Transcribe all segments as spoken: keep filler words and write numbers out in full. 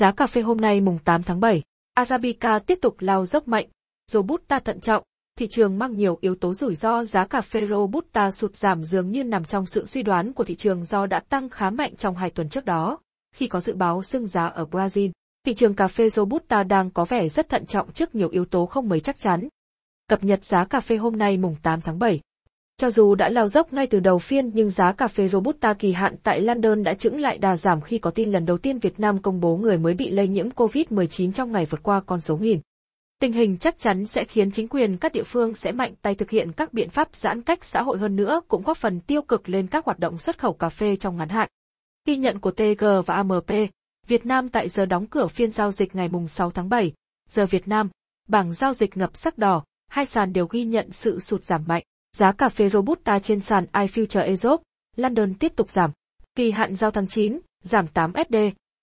Giá cà phê hôm nay mùng tám tháng bảy, Arabica tiếp tục lao dốc mạnh, Robusta thận trọng, thị trường mang nhiều yếu tố rủi ro. Giá cà phê Robusta sụt giảm dường như nằm trong sự suy đoán của thị trường do đã tăng khá mạnh trong hai tuần trước đó, khi có dự báo sương giá ở Brazil. Thị trường cà phê Robusta đang có vẻ rất thận trọng trước nhiều yếu tố không mấy chắc chắn. Cập nhật giá cà phê hôm nay mùng tám tháng bảy. Cho dù đã lao dốc ngay từ đầu phiên nhưng giá cà phê Robusta kỳ hạn tại London đã chững lại đà giảm khi có tin lần đầu tiên Việt Nam công bố người mới bị lây nhiễm covid mười chín trong ngày vượt qua con số nghìn. Tình hình chắc chắn sẽ khiến chính quyền các địa phương sẽ mạnh tay thực hiện các biện pháp giãn cách xã hội hơn nữa cũng góp phần tiêu cực lên các hoạt động xuất khẩu cà phê trong ngắn hạn. Ghi nhận của tê giê và a em pê, Việt Nam tại giờ đóng cửa phiên giao dịch ngày mùng sáu tháng bảy, giờ Việt Nam, bảng giao dịch ngập sắc đỏ, hai sàn đều ghi nhận sự sụt giảm mạnh. Giá cà phê Robusta trên sàn i xê e Futures Europe, London tiếp tục giảm. Kỳ hạn giao tháng chín, giảm tám U S D,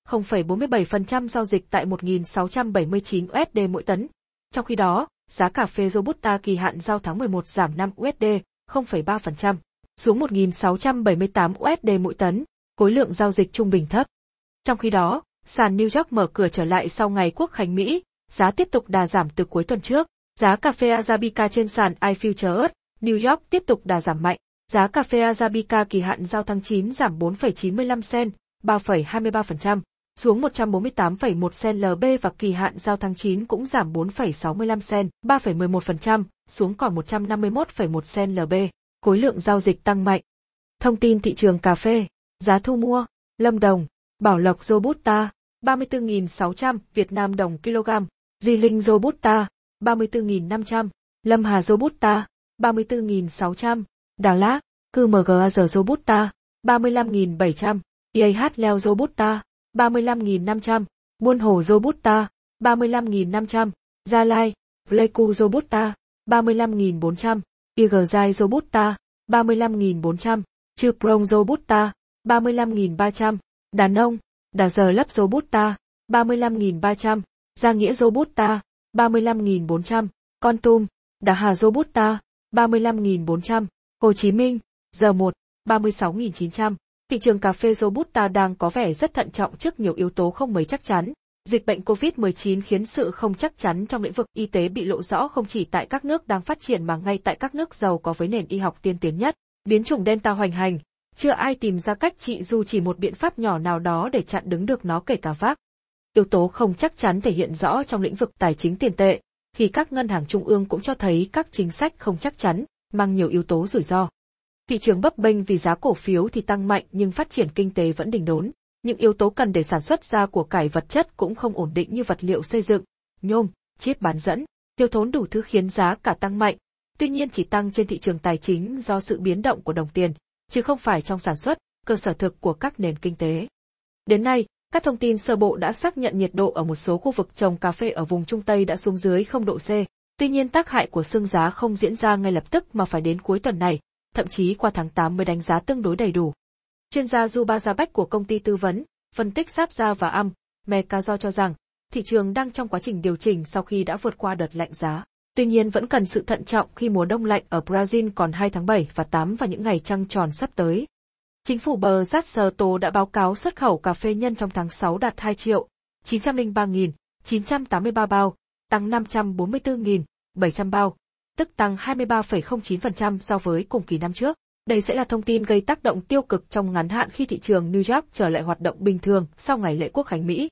không phẩy bốn mươi bảy phần trăm giao dịch tại một nghìn sáu trăm bảy mươi chín U S D mỗi tấn. Trong khi đó, giá cà phê Robusta kỳ hạn giao tháng mười một giảm năm U S D, không phẩy ba phần trăm, xuống một nghìn sáu trăm bảy mươi tám U S D mỗi tấn, khối lượng giao dịch trung bình thấp. Trong khi đó, sàn New York mở cửa trở lại sau ngày Quốc khánh Mỹ, giá tiếp tục đà giảm từ cuối tuần trước. Giá cà phê Arabica trên sàn i xê e Futures New York tiếp tục đà giảm mạnh. Giá cà phê Arabica kỳ hạn giao tháng chín giảm bốn phẩy chín mươi lăm sen, ba phẩy hai mươi ba phần trăm, xuống một trăm bốn mươi tám phẩy một sen lb và kỳ hạn giao tháng chín cũng giảm bốn phẩy sáu mươi lăm sen, ba phẩy mười một phần trăm, xuống còn một trăm năm mươi mốt phẩy một sen lb. Khối lượng giao dịch tăng mạnh. Thông tin thị trường cà phê, giá thu mua, Lâm Đồng, Bảo Lộc Robusta, ba mươi tư nghìn sáu trăm Việt Nam đồng kg, Di Linh Robusta, ba mươi tư nghìn năm trăm, Lâm Hà Robusta, ba mươi tư nghìn sáu trăm, Đà Lạt, Cư Mờ Ga Robusta, ba mươi lăm nghìn bảy trăm, Ia Hát Leo Robusta, ba mươi lăm nghìn năm trăm, Buôn Hồ Robusta, ba mươi lăm nghìn năm trăm, Gia Lai, Pleiku Robusta, ba mươi lăm nghìn bốn trăm, Ia Grai Robusta, ba mươi lăm nghìn bốn trăm, Chư Prong Robusta, ba mươi lăm nghìn ba trăm, Đà Nông, Đà Dờ Lấp Robusta, ba mươi lăm nghìn ba trăm, Gia Nghĩa Robusta, ba mươi lăm nghìn bốn trăm, Kon Tum, Đà Hà Robusta, ba mươi lăm nghìn bốn trăm, Hồ Chí Minh, giờ một, ba mươi sáu nghìn chín trăm. Thị trường cà phê Robusta đang có vẻ rất thận trọng trước nhiều yếu tố không mấy chắc chắn. Dịch bệnh covid mười chín khiến sự không chắc chắn trong lĩnh vực y tế bị lộ rõ không chỉ tại các nước đang phát triển mà ngay tại các nước giàu có với nền y học tiên tiến nhất. Biến chủng Delta hoành hành, chưa ai tìm ra cách trị dù chỉ một biện pháp nhỏ nào đó để chặn đứng được nó kể cả vắc. Yếu tố không chắc chắn thể hiện rõ trong lĩnh vực tài chính tiền tệ, khi các ngân hàng trung ương cũng cho thấy các chính sách không chắc chắn, mang nhiều yếu tố rủi ro. Thị trường bấp bênh vì giá cổ phiếu thì tăng mạnh nhưng phát triển kinh tế vẫn đình đốn. Những yếu tố cần để sản xuất ra của cải vật chất cũng không ổn định như vật liệu xây dựng, nhôm, chip bán dẫn, thiếu thốn đủ thứ khiến giá cả tăng mạnh. Tuy nhiên chỉ tăng trên thị trường tài chính do sự biến động của đồng tiền, chứ không phải trong sản xuất, cơ sở thực của các nền kinh tế. Đến nay, các thông tin sơ bộ đã xác nhận nhiệt độ ở một số khu vực trồng cà phê ở vùng Trung Tây đã xuống dưới không độ C. Tuy nhiên tác hại của sương giá không diễn ra ngay lập tức mà phải đến cuối tuần này, thậm chí qua tháng tám mới đánh giá tương đối đầy đủ. Chuyên gia Zubazabek của công ty tư vấn, phân tích sáp ra và âm, Mekazor cho rằng, thị trường đang trong quá trình điều chỉnh sau khi đã vượt qua đợt lạnh giá. Tuy nhiên vẫn cần sự thận trọng khi mùa đông lạnh ở Brazil còn hai tháng bảy và tám và những ngày trăng tròn sắp tới. Chính phủ bờ Giác Sơ Tô đã báo cáo xuất khẩu cà phê nhân trong tháng sáu đạt hai triệu chín trăm lẻ ba nghìn chín trăm tám mươi ba bao, tăng năm trăm bốn mươi tư nghìn bảy trăm bao, tức tăng hai mươi ba phẩy không chín phần trăm so với cùng kỳ năm trước. Đây sẽ là thông tin gây tác động tiêu cực trong ngắn hạn khi thị trường New York trở lại hoạt động bình thường sau ngày lễ Quốc khánh Mỹ.